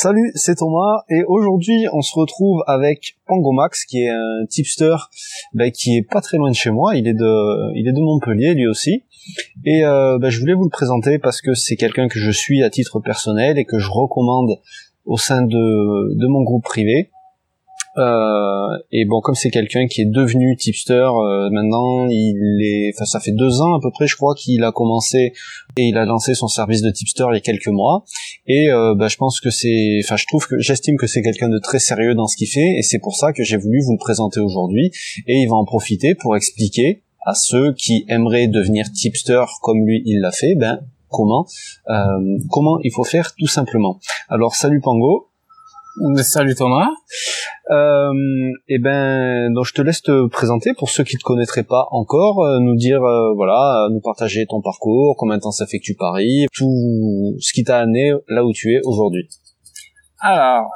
Salut, c'est Thomas, et aujourd'hui on se retrouve avec Pangomax, qui est un tipster qui est pas très loin de chez moi, il est de Montpellier lui aussi, et je voulais vous le présenter parce que c'est quelqu'un que je suis à titre personnel et que je recommande au sein de mon groupe privé. Comme c'est quelqu'un qui est devenu tipster, maintenant, ça fait 2 ans à peu près, je crois, qu'il a commencé et il a lancé son service de tipster il y a quelques mois. Et, j'estime que c'est quelqu'un de très sérieux dans ce qu'il fait, et c'est pour ça que j'ai voulu vous le présenter aujourd'hui. Et il va en profiter pour expliquer à ceux qui aimeraient devenir tipster comme lui il l'a fait, comment il faut faire tout simplement. Alors, salut Pango. Salut Thomas. Donc je te laisse te présenter pour ceux qui te connaîtraient pas encore, nous dire nous partager ton parcours, combien de temps ça fait que tu paries, tout ce qui t'a amené là où tu es aujourd'hui. Alors,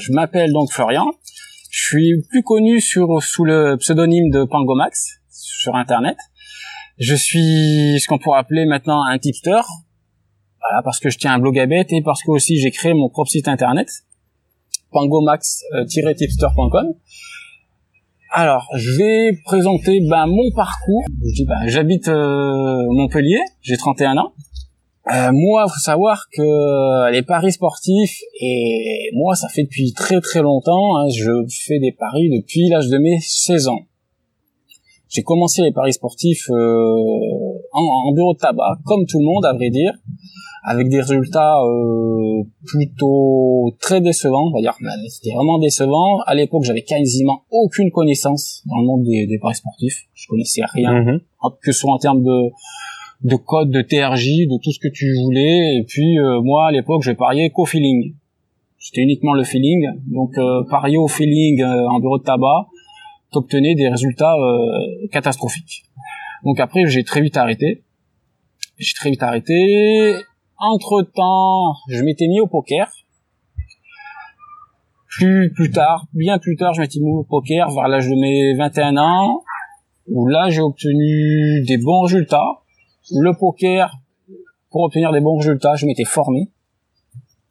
je m'appelle donc Florian. Je suis plus connu sous le pseudonyme de Pangomax sur internet. Je suis ce qu'on pourrait appeler maintenant un tipster. Voilà, parce que je tiens un Blogabet et parce que aussi j'ai créé mon propre site internet. pangomax-tipster.com. Alors, je vais présenter mon parcours. Je dis j'habite Montpellier, j'ai 31 ans. Moi, faut savoir que les paris sportifs, et moi ça fait depuis très très longtemps, je fais des paris depuis l'âge de mes 16 ans. J'ai commencé les paris sportifs en bureau de tabac, comme tout le monde à vrai dire, avec des résultats plutôt très décevants, on va dire. C'était vraiment décevant. À l'époque, j'avais quasiment aucune connaissance dans le monde des paris sportifs. Je connaissais rien, que ce soit en termes de code, de TRJ, de tout ce que tu voulais. Et puis moi, à l'époque, je pariais qu'au feeling. C'était uniquement le feeling. Donc parier au feeling en bureau de tabac, t'obtenais des résultats catastrophiques. Donc après, j'ai très vite arrêté. Entre-temps, je m'étais mis au poker. Bien plus tard, je m'étais mis au poker vers l'âge de mes 21 ans, où là, j'ai obtenu des bons résultats. Le poker, pour obtenir des bons résultats, je m'étais formé.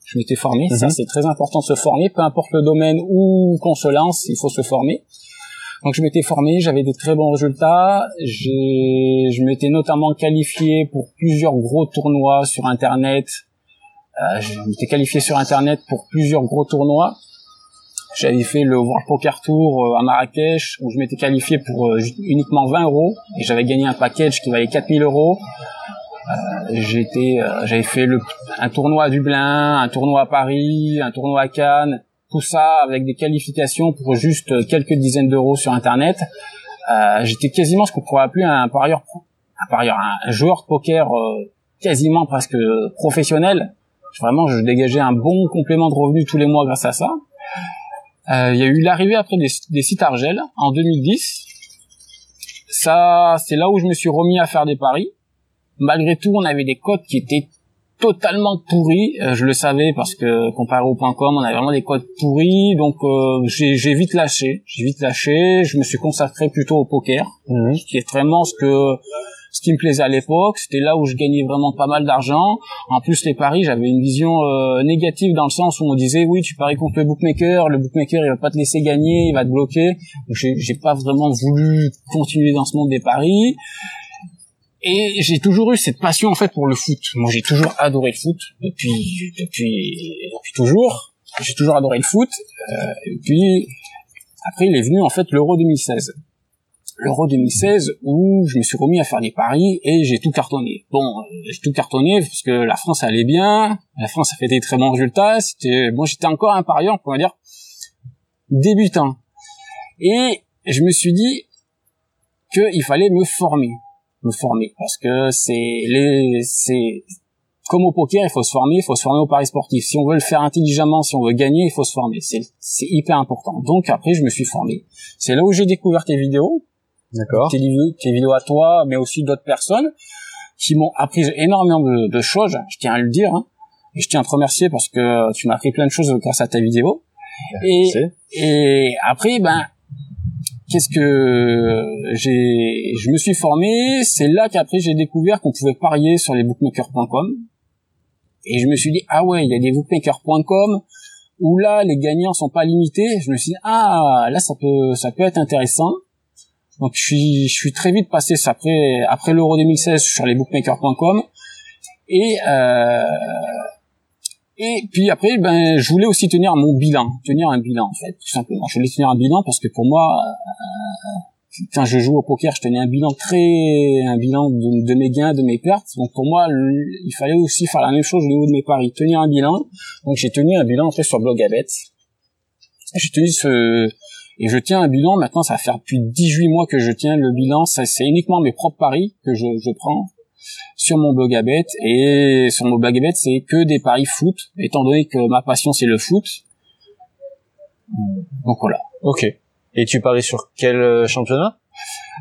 Ça, c'est très important de se former. Peu importe le domaine où qu'on se lance, il faut se former. Donc, je m'étais formé, j'avais des très bons résultats. Je m'étais notamment qualifié pour plusieurs gros tournois sur Internet. J'avais fait le World Poker Tour à Marrakech, où je m'étais qualifié pour uniquement 20 €. Et j'avais gagné un package qui valait 4 000 €. J'avais fait un tournoi à Dublin, un tournoi à Paris, un tournoi à Cannes. Tout ça avec des qualifications pour juste quelques dizaines d'euros sur Internet. J'étais quasiment ce qu'on pourrait appeler un joueur de poker quasiment presque professionnel. Vraiment, je dégageais un bon complément de revenus tous les mois grâce à ça. Il y a eu l'arrivée après des sites Arjel en 2010. Ça, c'est là où je me suis remis à faire des paris. Malgré tout, on avait des cotes qui étaient totalement pourri, je le savais parce que comparé au .com, on avait vraiment des codes pourris, donc j'ai vite lâché, je me suis consacré plutôt au poker, qui est vraiment ce qui me plaisait à l'époque. C'était là où je gagnais vraiment pas mal d'argent. En plus, les paris, j'avais une vision négative dans le sens où on disait oui, tu paries contre le bookmaker il va pas te laisser gagner, il va te bloquer. Donc j'ai pas vraiment voulu continuer dans ce monde des paris. Et j'ai toujours eu cette passion, en fait, pour le foot. Moi, j'ai toujours adoré le foot. Depuis toujours. J'ai toujours adoré le foot. Et puis, après, il est venu, en fait, l'Euro 2016. L'Euro 2016, où je me suis remis à faire des paris et j'ai tout cartonné. Bon, j'ai tout cartonné parce que la France allait bien. La France a fait des très bons résultats. J'étais encore un parieur, on va dire, débutant. Et je me suis dit qu'il fallait me former parce que c'est comme au poker, il faut se former au paris sportif. Si on veut le faire intelligemment, si on veut gagner, il faut se former, c'est hyper important. Donc après, je me suis formé. C'est là où j'ai découvert tes vidéos. D'accord. Tes vidéos à toi, mais aussi d'autres personnes qui m'ont appris énormément de choses, je tiens à le dire, et je tiens à te remercier parce que tu m'as appris plein de choses grâce à ta vidéo. Et après, qu'est-ce que je me suis formé. C'est là qu'après j'ai découvert qu'on pouvait parier sur les bookmakers.com. Et je me suis dit, ah ouais, il y a des whoopmaker.com où là, les gagnants sont pas limités. Je me suis dit, ah, là, ça peut être intéressant. Donc, je suis très vite passé après l'Euro 2016 sur les bookmaker.com. Et puis après, ben, je voulais aussi tenir un bilan, en fait, tout simplement. Je voulais tenir un bilan parce que pour moi, quand je joue au poker, je tenais un bilan de mes gains, de mes pertes. Donc pour moi, il fallait aussi faire la même chose au niveau de mes paris, tenir un bilan. Donc j'ai tenu un bilan, en fait, sur Blogabet. Et je tiens un bilan, maintenant ça va faire plus de 18 mois que je tiens le bilan, ça, c'est uniquement mes propres paris que je prends sur mon Blogabet, et sur mon Blogabet c'est que des paris foot, étant donné que ma passion c'est le foot. Donc voilà. Ok. Et tu paries sur quel championnat?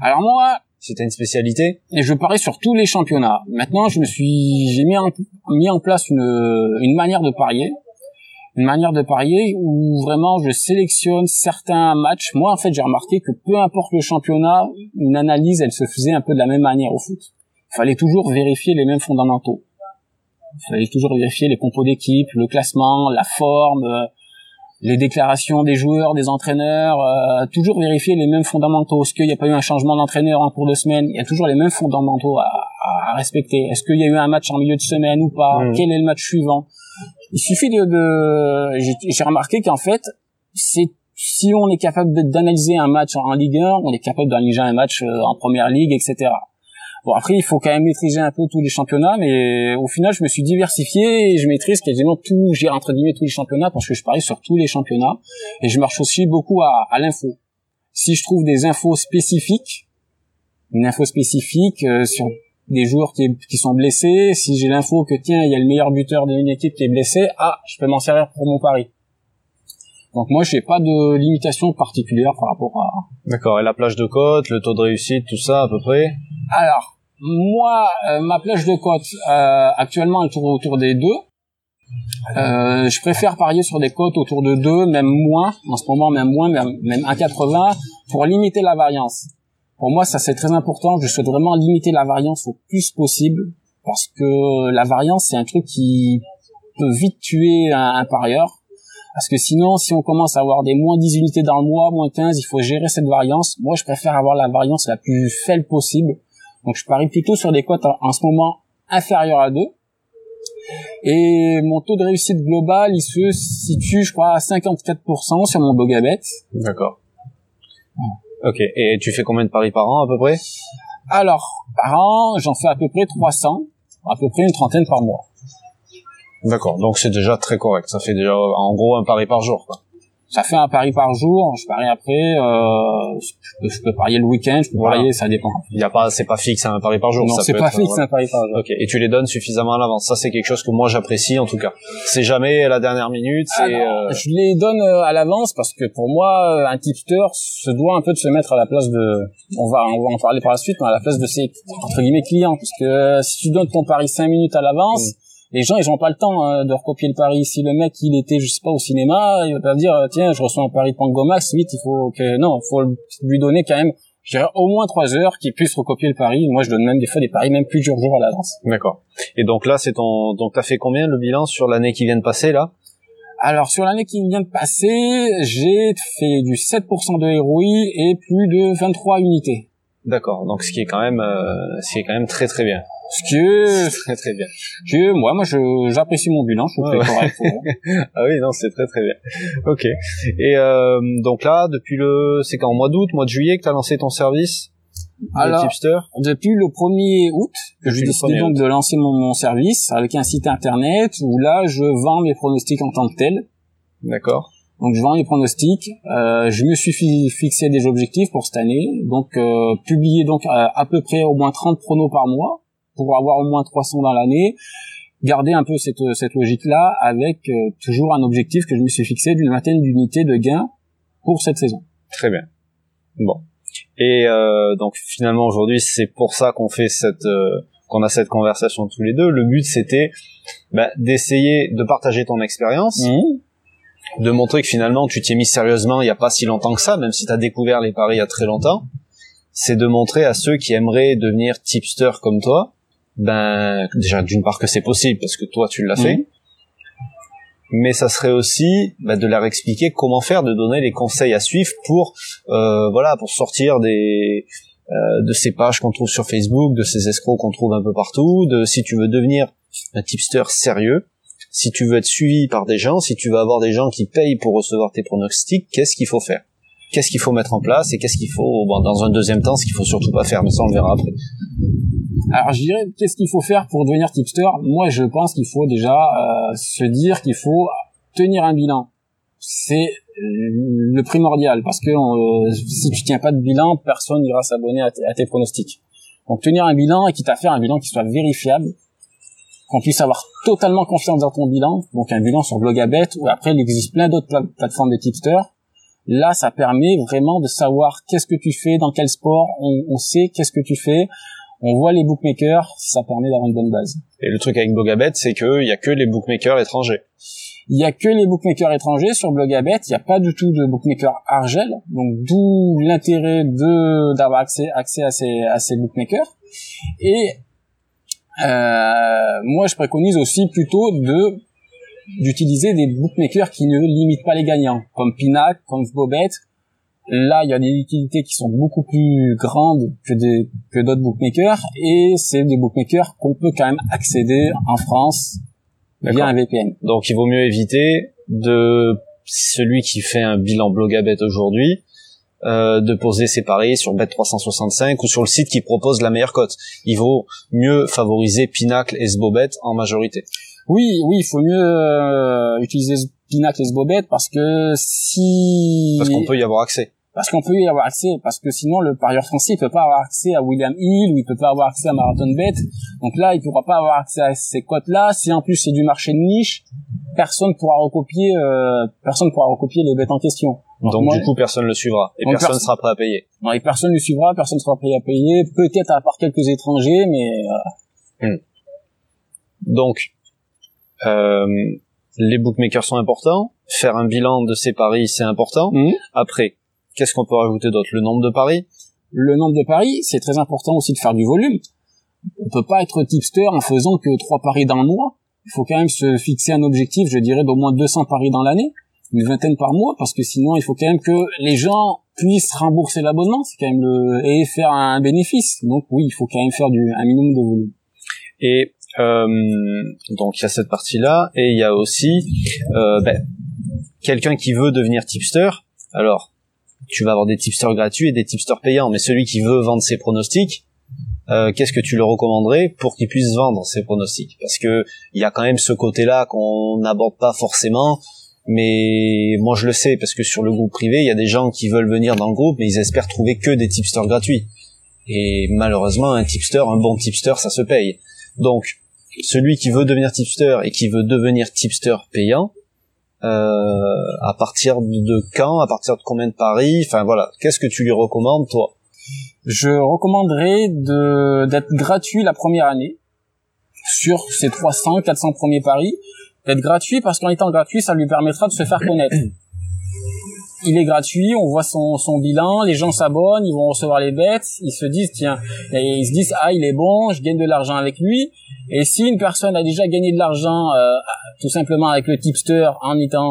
Alors moi, c'était une spécialité. Et je parie sur tous les championnats. Maintenant j'ai mis en place une manière de parier. Une manière de parier où vraiment je sélectionne certains matchs. Moi, en fait, j'ai remarqué que peu importe le championnat, une analyse, elle se faisait un peu de la même manière au foot. Il fallait toujours vérifier les mêmes fondamentaux. Il fallait toujours vérifier les compos d'équipe, le classement, la forme, les déclarations des joueurs, des entraîneurs, toujours vérifier les mêmes fondamentaux. Est-ce qu'il n'y a pas eu un changement d'entraîneur en cours de semaine? Il y a toujours les mêmes fondamentaux à respecter. Est-ce qu'il y a eu un match en milieu de semaine ou pas? Quel est le match suivant? Il suffit j'ai remarqué qu'en fait, si on est capable d'analyser un match en Ligue 1, on est capable d'analyser un match en Première Ligue, etc. Bon, après, il faut quand même maîtriser un peu tous les championnats, mais au final, je me suis diversifié et je maîtrise quasiment tout, j'ai entre guillemets tous les championnats parce que je parie sur tous les championnats et je marche aussi beaucoup à l'info. Si je trouve des infos spécifiques, sur des joueurs qui sont blessés, si j'ai l'info que tiens, il y a le meilleur buteur d'une équipe qui est blessé, je peux m'en servir pour mon pari. Donc moi, j'ai pas de limitation particulière par rapport à... D'accord, et la plage de cote, le taux de réussite, tout ça à peu près? Alors, moi, ma plage de cote, actuellement, elle tourne autour des 2. Je préfère parier sur des cotes autour de 2, même moins, en ce moment même moins, même 1,80, pour limiter la variance. Pour moi, ça c'est très important. Je souhaite vraiment limiter la variance au plus possible parce que la variance c'est un truc qui peut vite tuer un parieur. Parce que sinon, si on commence à avoir des moins 10 unités dans le mois, moins 15, il faut gérer cette variance. Moi, je préfère avoir la variance la plus faible possible. Donc, je parie plutôt sur des cotes en ce moment inférieures à 2. Et mon taux de réussite global, il se situe, je crois, à 54% sur mon Blogabet. D'accord. Ok, et tu fais combien de paris par an à peu près? Alors, par an, j'en fais à peu près 300, à peu près une trentaine par mois. D'accord, donc c'est déjà très correct, ça fait déjà en gros un pari par jour, quoi. Ça fait un pari par jour, je parie après, je peux parier le week-end, parier, ça dépend. C'est pas fixe un pari par jour. Non, ça c'est peut pas être, fixe un pari par jour. Ok, et tu les donnes suffisamment à l'avance, ça c'est quelque chose que moi j'apprécie en tout cas. C'est jamais à la dernière minute, Je les donne à l'avance parce que pour moi, un tipster se doit un peu de se mettre à la place de, on va en parler par la suite, mais à la place de ses, entre guillemets, clients, parce que si tu donnes ton pari 5 minutes à l'avance, les gens, ils ont pas le temps de recopier le pari. Si le mec, il était, je sais pas, au cinéma, il va pas dire, tiens, je reçois un pari de Pangomax, vite, il faut lui donner quand même, je dirais, au moins 3 heures qu'il puisse recopier le pari. Moi, je donne même des fois des paris, même plusieurs jours à l'avance. D'accord. Et donc là, donc t'as fait combien le bilan sur l'année qui vient de passer, là? Alors, sur l'année qui vient de passer, j'ai fait du 7% de ROI et plus de 23 unités. D'accord. Donc, ce qui est quand même très, très bien. C'est très très bien. Moi j'apprécie mon bilan, je trouve correct. Ah oui, non, c'est très très bien. Ok. Et donc là, c'est quand, mois d'août, mois de juillet que t'as lancé ton service? Alors, le tipster. Depuis le 1er août, que j'ai décidé donc de lancer mon service avec un site internet où là je vends mes pronostics en tant que tels. D'accord. Donc je vends les pronostics, je me suis fixé des objectifs pour cette année, donc publier donc à peu près au moins 30 pronos par mois, pour avoir au moins 300 dans l'année, garder un peu cette logique-là avec toujours un objectif que je me suis fixé d'une vingtaine d'unités de gains pour cette saison. Très bien. Bon. Et donc finalement aujourd'hui, c'est pour ça qu'on fait qu'on a cette conversation tous les deux. Le but c'était d'essayer de partager ton expérience, de montrer que finalement tu t'y es mis sérieusement il n'y a pas si longtemps que ça, même si tu as découvert les paris il y a très longtemps. C'est de montrer à ceux qui aimeraient devenir tipster comme toi ben déjà d'une part que c'est possible parce que toi tu l'as fait, mais ça serait aussi de leur expliquer comment faire, de donner les conseils à suivre pour voilà, pour sortir des de ces pages qu'on trouve sur Facebook, de ces escrocs qu'on trouve un peu partout, de si tu veux devenir un tipster sérieux, si tu veux être suivi par des gens, si tu veux avoir des gens qui payent pour recevoir tes pronostics, qu'est-ce qu'il faut faire, qu'est-ce qu'il faut mettre en place et qu'est-ce qu'il faut, bon, dans un deuxième temps, ce qu'il faut surtout pas faire, mais ça on le verra après. Alors je dirais, qu'est-ce qu'il faut faire pour devenir tipster? Moi je pense qu'il faut déjà se dire qu'il faut tenir un bilan. C'est le primordial, parce que si tu tiens pas de bilan, personne n'ira s'abonner à tes pronostics. Donc tenir un bilan, et quitte à faire un bilan qui soit vérifiable, qu'on puisse avoir totalement confiance dans ton bilan, donc un bilan sur Blogabet, ou après il existe plein d'autres plateformes de tipsters. Là, ça permet vraiment de savoir qu'est-ce que tu fais, dans quel sport, on sait qu'est-ce que tu fais, on voit les bookmakers, ça permet d'avoir une bonne base. Et le truc avec Blogabet, c'est qu'il n'y a que les bookmakers étrangers. Il n'y a que les bookmakers étrangers. Sur Blogabet, il n'y a pas du tout de bookmaker Arjel, donc d'où l'intérêt d'avoir accès à ces bookmakers. Et moi, je préconise aussi plutôt d'utiliser des bookmakers qui ne limitent pas les gagnants, comme Pinnacle, comme Fbobet. Là, il y a des liquidités qui sont beaucoup plus grandes que d'autres bookmakers, et c'est des bookmakers qu'on peut quand même accéder en France via un VPN. Donc, il vaut mieux éviter de celui qui fait un bilan Blogabet aujourd'hui, de poser ses paris sur Bet365 ou sur le site qui propose la meilleure cote. Il vaut mieux favoriser Pinnacle et Fbobet en majorité. Oui, il faut mieux utiliser Pinnacle et Fbobet parce qu'on peut y avoir accès. Parce qu'on peut y avoir accès, parce que sinon le parieur français il peut pas avoir accès à William Hill, ou il peut pas avoir accès à Marathon Bet. Donc là, il pourra pas avoir accès à ces cotes-là. Si en plus c'est du marché de niche, personne pourra recopier les bêtes en question. Donc moi, du coup, personne le suivra et personne ne sera prêt à payer. Non, et personne le suivra, personne sera prêt à payer. Peut-être à part quelques étrangers, mais. Donc. Les bookmakers sont importants, faire un bilan de ses paris c'est important. Après, qu'est-ce qu'on peut rajouter d'autre? Le nombre de paris. Le nombre de paris, c'est très important aussi de faire du volume. On peut pas être tipster en faisant que 3 paris dans le mois. Il faut quand même se fixer un objectif, je dirais, d'au moins 200 paris dans l'année, une vingtaine par mois, parce que sinon il faut quand même que les gens puissent rembourser l'abonnement, c'est quand même et faire un bénéfice. Donc oui, il faut quand même faire un minimum de volume. Et donc il y a cette partie-là, et il y a aussi quelqu'un qui veut devenir tipster. Alors tu vas avoir des tipsters gratuits et des tipsters payants, mais celui qui veut vendre ses pronostics, qu'est-ce que tu le recommanderais pour qu'il puisse vendre ses pronostics? Parce que il y a quand même ce côté-là qu'on n'aborde pas forcément, mais moi je le sais parce que sur le groupe privé il y a des gens qui veulent venir dans le groupe, mais ils espèrent trouver que des tipsters gratuits, et malheureusement un bon tipster ça se paye. Donc celui qui veut devenir tipster et qui veut devenir tipster payant, à partir de quand, à partir de combien de paris, enfin voilà, qu'est-ce que tu lui recommandes, toi? Je recommanderais d'être gratuit la première année, sur ces 300-400 premiers paris, d'être gratuit, parce qu'en étant gratuit, ça lui permettra de se faire connaître. Il est gratuit, on voit son bilan, les gens s'abonnent, ils vont recevoir les bêtes, ils se disent tiens, et ils se disent ah il est bon, je gagne de l'argent avec lui. Et si une personne a déjà gagné de l'argent tout simplement avec le tipster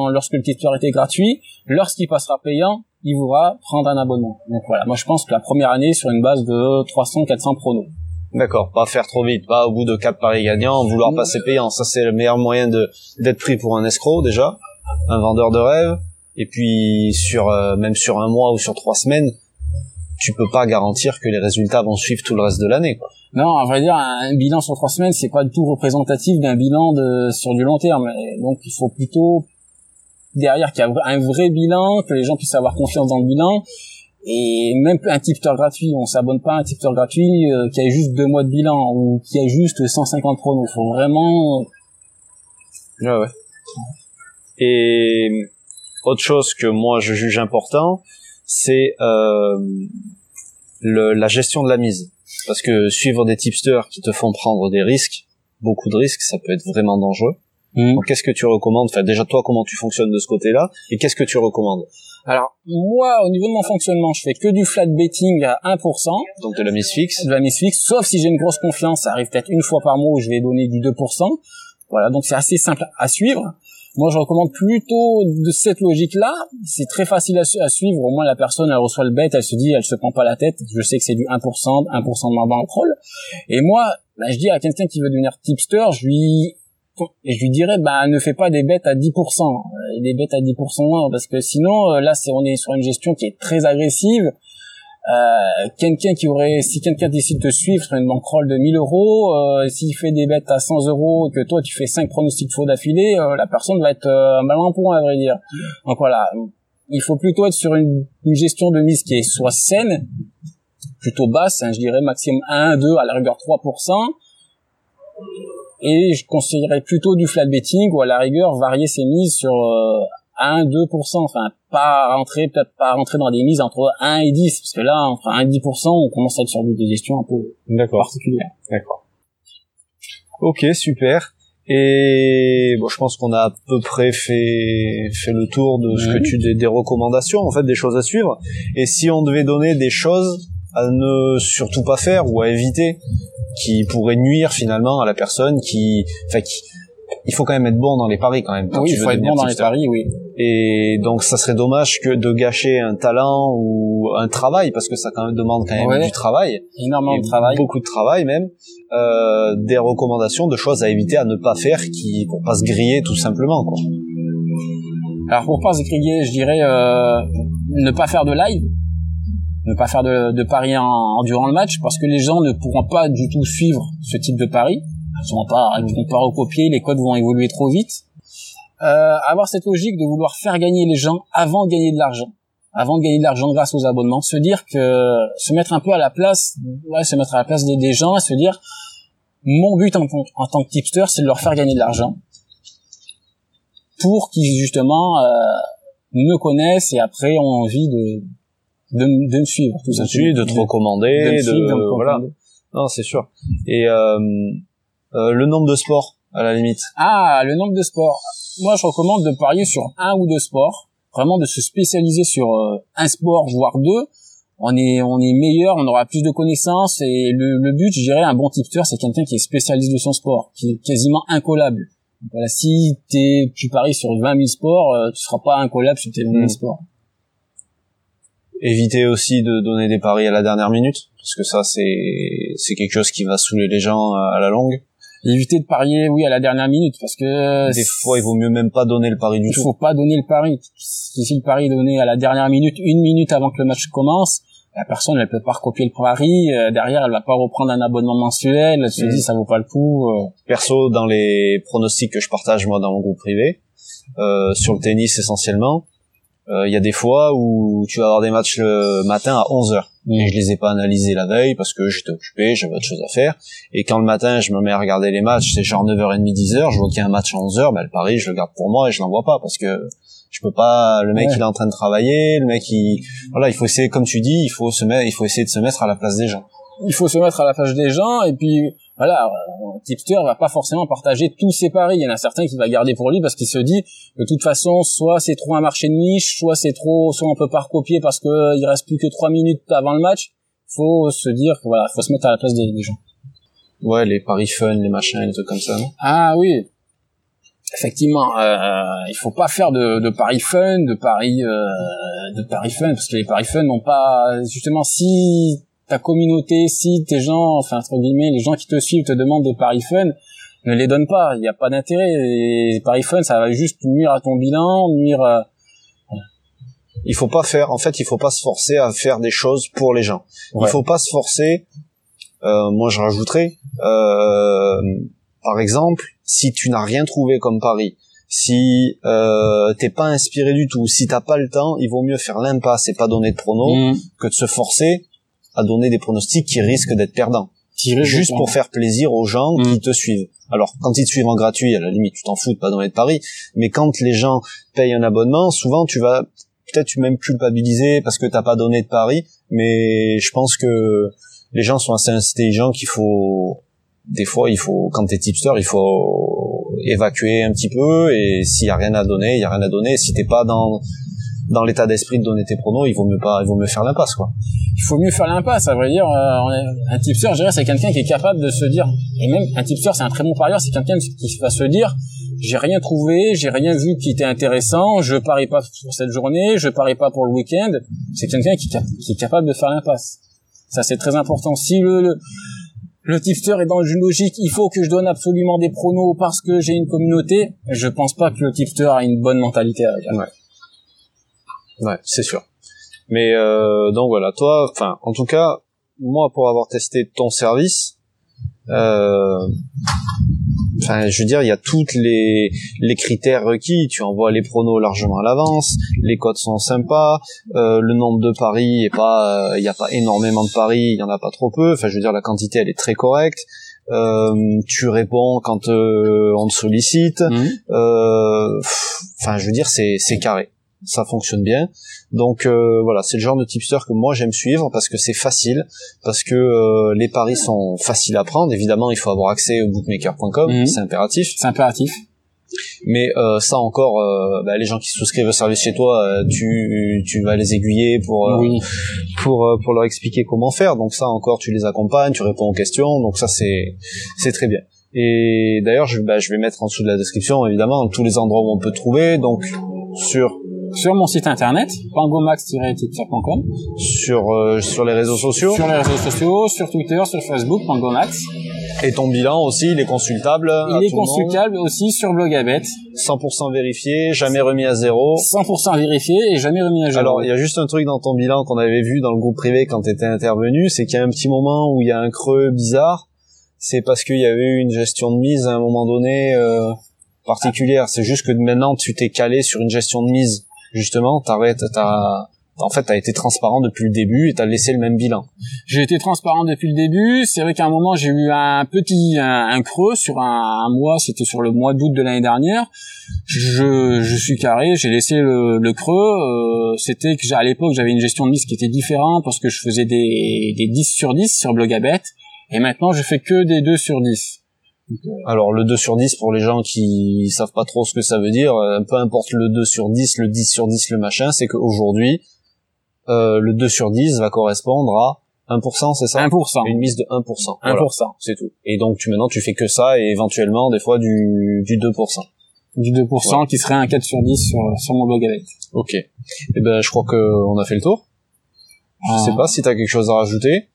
lorsque le tipster était gratuit, lorsqu'il passera payant, il voudra prendre un abonnement. Donc voilà, moi je pense que la première année sur une base de 300-400 pronos. D'accord, pas faire trop vite, pas au bout de 4 paris gagnants vouloir passer payant, ça c'est le meilleur moyen d'être pris pour un escroc déjà, un vendeur de rêve. Et puis même sur un mois ou sur 3 semaines, tu peux pas garantir que les résultats vont suivre tout le reste de l'année, quoi. Non, à vrai dire, un bilan sur 3 semaines, c'est pas du tout représentatif d'un bilan sur du long terme. Et donc il faut plutôt derrière qu'il y ait un vrai bilan, que les gens puissent avoir confiance dans le bilan. Et même un tipster gratuit, on s'abonne pas à un tipster gratuit qui a juste 2 mois de bilan ou qui a juste 150 pronos. Faut vraiment. Ouais. Et autre chose que moi je juge important, c'est la gestion de la mise. Parce que suivre des tipsters qui te font prendre des risques, beaucoup de risques, ça peut être vraiment dangereux. Qu'est-ce que tu recommandes? Enfin, déjà, toi, comment tu fonctionnes de ce côté-là? Et qu'est-ce que tu recommandes? Alors, moi, au niveau de mon fonctionnement, je fais que du flat betting à 1%. Donc, de la mise fixe. De la mise fixe. Sauf si j'ai une grosse confiance. Ça arrive peut-être une fois par mois où je vais donner du 2%. Voilà. Donc, c'est assez simple à suivre. Moi, je recommande plutôt de cette logique-là. C'est très facile à suivre. Au moins, la personne, elle reçoit le bet, elle se dit, elle se prend pas la tête. Je sais que c'est du 1%, 1% de ma bankroll. Et moi, ben, je dis à quelqu'un qui veut devenir tipster, je lui dirais, ben, ne fais pas des bets à 10%. Des bets à 10% moins, parce que sinon, là, on est sur une gestion qui est très agressive. Si quelqu'un décide de suivre sur une bankroll de 1 000 euros, s'il fait des bêtes à 100 euros et que toi tu fais 5 pronostics faux d'affilée, la personne va être mal en point, à vrai dire. Donc voilà, il faut plutôt être sur une gestion de mise qui est soit saine, plutôt basse, hein, je dirais maximum 1, 2, à la rigueur 3%. Et je conseillerais plutôt du flat betting ou à la rigueur varier ses mises sur 1, 2%, enfin, peut-être pas rentrer dans des mises entre 1 et 10, parce que là, entre 1 et 10%, on commence à être sur des gestions un peu particulières. D'accord. Ok, super. Et bon, je pense qu'on a à peu près fait le tour de ce que des recommandations, en fait, des choses à suivre. Et si on devait donner des choses à ne surtout pas faire ou à éviter, qui pourraient nuire finalement à la personne il faut quand même être bon dans les paris quand même. Oui, il faut être bon dans les paris, oui. Et donc ça serait dommage que de gâcher un talent ou un travail, parce que ça quand même demande du travail, énormément de travail, beaucoup de travail même. Des recommandations de choses à éviter, à ne pas faire, pour pas se griller tout simplement, quoi. Alors pour pas se griller, je dirais ne pas faire de live. Ne pas faire de paris durant le match, parce que les gens ne pourront pas du tout suivre ce type de paris. Ils ne vont pas recopier, les codes vont évoluer trop vite. Avoir cette logique de vouloir faire gagner les gens avant de gagner de l'argent. Avant de gagner de l'argent grâce aux abonnements. Se mettre un peu à la place, des gens et se dire, mon but en tant que tipster, c'est de leur faire gagner de l'argent. Pour qu'ils, justement, me connaissent et après ont envie de me suivre. Tout simplement. De te recommander. Voilà. Non, c'est sûr. Et, le nombre de sports, à la limite. Ah, le nombre de sports. Moi, je recommande de parier sur 1 ou 2 sports. Vraiment de se spécialiser sur 1 sport, voire 2. On est meilleur, on aura plus de connaissances. Et le but, je dirais, un bon tipster, c'est quelqu'un qui est spécialiste de son sport, qui est quasiment incollable. Donc, voilà, si tu paries sur 20 000 sports, tu seras pas incollable sur tes 20 000 sports. Éviter aussi de donner des paris à la dernière minute, parce que ça, c'est quelque chose qui va saouler les gens à la longue. Éviter de parier, oui, à la dernière minute, parce que... Des fois, il vaut mieux même pas donner le pari du tout. Il faut pas donner le pari. Si le pari est donné à la dernière minute, 1 minute avant que le match commence, la personne, elle peut pas recopier le pari. Derrière, elle va pas reprendre un abonnement mensuel. Elle se dit, ça vaut pas le coup. Perso, dans les pronostics que je partage, moi, dans mon groupe privé, sur le tennis, essentiellement, il y a des fois où tu vas avoir des matchs le matin à 11h. Et je les ai pas analysés la veille parce que j'étais occupé, j'avais autre chose à faire. Et quand le matin, je me mets à regarder les matchs, c'est genre 9h30, 10h, je vois qu'il y a un match à 11h, ben le pari, je le garde pour moi et je l'envoie pas parce que je peux pas, le mec, il est en train de travailler, voilà, il faut essayer, comme tu dis, il faut essayer de se mettre à la place des gens. Il faut se mettre à la place des gens et puis, voilà, un tipster va pas forcément partager tous ses paris. Il y en a certains qui va garder pour lui parce qu'il se dit, de toute façon, soit c'est trop un marché de niche, soit on peut pas recopier parce que il reste plus que 3 minutes avant le match. Faut se dire, voilà, faut se mettre à la place des gens. Ouais, les paris fun, les machins, les trucs comme ça, non? Ah oui. Effectivement, il faut pas faire de paris fun, de paris fun, parce que les paris fun n'ont pas, justement, si ta communauté, si tes gens, enfin, entre guillemets, les gens qui te suivent te demandent des paris fun, ne les donne pas, il n'y a pas d'intérêt. Les paris fun, ça va juste nuire à ton bilan, il faut pas se forcer à faire des choses pour les gens. Ouais. Il faut pas se forcer, moi je rajouterais, par exemple, si tu n'as rien trouvé comme pari, si t'es pas inspiré du tout, si t'as pas le temps, il vaut mieux faire l'impasse et pas donner de pronos que de se forcer à donner des pronostics qui risquent d'être perdants. Juste pour faire plaisir aux gens qui te suivent. Alors, quand ils te suivent en gratuit, à la limite, tu t'en fous de pas donner de paris, mais quand les gens payent un abonnement, souvent, tu vas peut-être même culpabiliser parce que t'as pas donné de paris, mais je pense que les gens sont assez intelligents qu'il faut, des fois, quand t'es tipster, il faut évacuer un petit peu, et s'il y a rien à donner, il y a rien à donner. Si t'es pas dans l'état d'esprit de donner tes pronos, il vaut mieux faire l'impasse, quoi. Il faut mieux faire l'impasse, à vrai dire. Un tipster, je dirais, c'est quelqu'un qui est capable de se dire, et même un tipster, c'est un très bon parieur, c'est quelqu'un qui va se dire, j'ai rien trouvé, j'ai rien vu qui était intéressant, je parie pas pour cette journée, je parie pas pour le week-end. C'est quelqu'un qui est capable de faire l'impasse. Ça, c'est très important. Si le tipster est dans une logique, il faut que je donne absolument des pronos parce que j'ai une communauté, je pense pas que le tipster a une bonne mentalité à regarder. Ouais. Ouais, c'est sûr. Mais donc voilà, toi, enfin, en tout cas, moi, pour avoir testé ton service, enfin, je veux dire, il y a toutes les critères requis. Tu envoies les pronos largement à l'avance, les codes sont sympas, le nombre de paris est pas, il y a pas énormément de paris, il y en a pas trop peu. Enfin, je veux dire, la quantité, elle est très correcte. Tu réponds quand on te sollicite. Enfin, je veux dire, c'est carré. Ça fonctionne bien. Donc voilà, c'est le genre de tipster que moi j'aime suivre parce que c'est facile, parce que les paris sont faciles à prendre. Évidemment, il faut avoir accès au bookmaker.com, c'est impératif. C'est impératif. Mais ça encore, bah, les gens qui souscrivent au service chez toi, tu vas les aiguiller pour leur expliquer comment faire. Donc ça encore, tu les accompagnes, tu réponds aux questions. Donc ça c'est très bien. Et d'ailleurs, je vais mettre en dessous de la description évidemment tous les endroits où on peut trouver. Donc sur mon site internet pangomax-tipster.com, sur les réseaux sociaux, sur Twitter, sur Facebook, Pangomax. Et ton bilan aussi, il est consultable. Il est consultable aussi sur Blogabet. 100% vérifié, jamais remis à zéro. 100% vérifié et jamais remis à zéro. Alors, il y a juste un truc dans ton bilan qu'on avait vu dans le groupe privé quand t'étais intervenu, c'est qu'il y a un petit moment où il y a un creux bizarre. C'est parce qu'il y avait eu une gestion de mise à un moment donné particulière. C'est juste que maintenant tu t'es calé sur une gestion de mise. Justement, t'as été transparent depuis le début et t'as laissé le même bilan. J'ai été transparent depuis le début. C'est vrai qu'à un moment, j'ai eu un creux sur un mois. C'était sur le mois d'août de l'année dernière. Je suis carré. J'ai laissé le creux. C'était que à l'époque, j'avais une gestion de mise qui était différente parce que je faisais des 10 sur 10 sur Blogabet. Et maintenant, je fais que des 2 sur 10. Alors le 2 sur 10 pour les gens qui savent pas trop ce que ça veut dire, peu importe le 2 sur 10, le 10 sur 10, le machin, c'est qu'aujourd'hui le 2 sur 10 va correspondre à 1%, c'est ça ? 1%. Une mise de 1%. 1%, voilà, c'est tout. Et donc maintenant tu fais que ça et éventuellement des fois du 2%. Du 2% voilà. Qui serait un 4 sur 10 sur mon Blogabet. Ok. Et ben je crois qu'on a fait le tour. Je sais pas si t'as quelque chose à rajouter.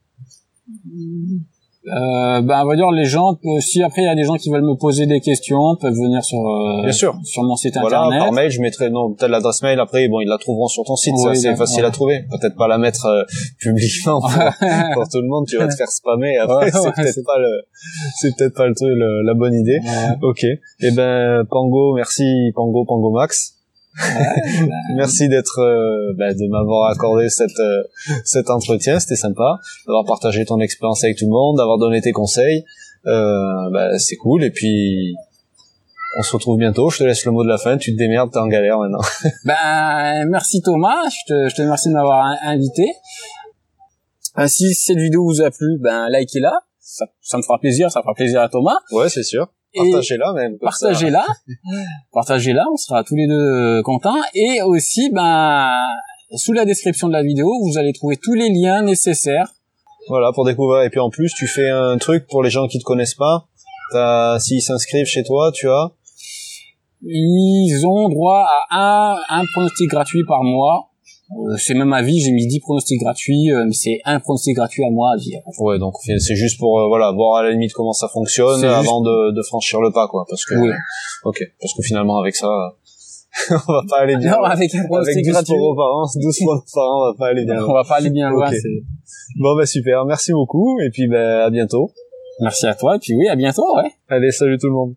On va dire les gens si après il y a des gens qui veulent me poser des questions peuvent venir sur mon site internet. Par mail je mettrai peut-être l'adresse mail après ils la trouveront sur ton site, oui, c'est facile à trouver. Peut-être pas la mettre publiquement pour tout le monde, tu vas te faire spammer après c'est peut-être pas le truc la bonne idée. Ouais. OK. Et ben Pango, merci Pangomax. Merci de m'avoir accordé cet entretien, c'était sympa d'avoir partagé ton expérience avec tout le monde, d'avoir donné tes conseils, c'est cool et puis on se retrouve bientôt. Je te laisse le mot de la fin, tu te démerdes, t'es en galère maintenant. Merci Thomas, je te remercie de m'avoir invité. Si cette vidéo vous a plu, likez-la, ça me fera plaisir, ça fera plaisir à Thomas. Ouais, c'est sûr. Partagez-la même. Partagez-la. Partagez-la, on sera tous les deux contents. Et aussi, sous la description de la vidéo, vous allez trouver tous les liens nécessaires. Voilà, pour découvrir. Et puis en plus, tu fais un truc pour les gens qui te connaissent pas. S'ils s'inscrivent chez toi, ils ont droit à un pronostic gratuit par mois. C'est même à vie, j'ai mis 10 pronostics gratuits, mais c'est un pronostic gratuit à moi à vie. Ouais, donc c'est juste pour voir à la limite comment ça fonctionne avant de franchir le pas parce que oui. OK, parce que finalement avec ça on va pas aller bien. Non, avec un pronostic gratuit 12 points par an, on va pas aller bien. On va pas aller bien loin, okay. Bon super, merci beaucoup et puis à bientôt. Merci à toi et puis à bientôt, ouais. Allez, salut tout le monde.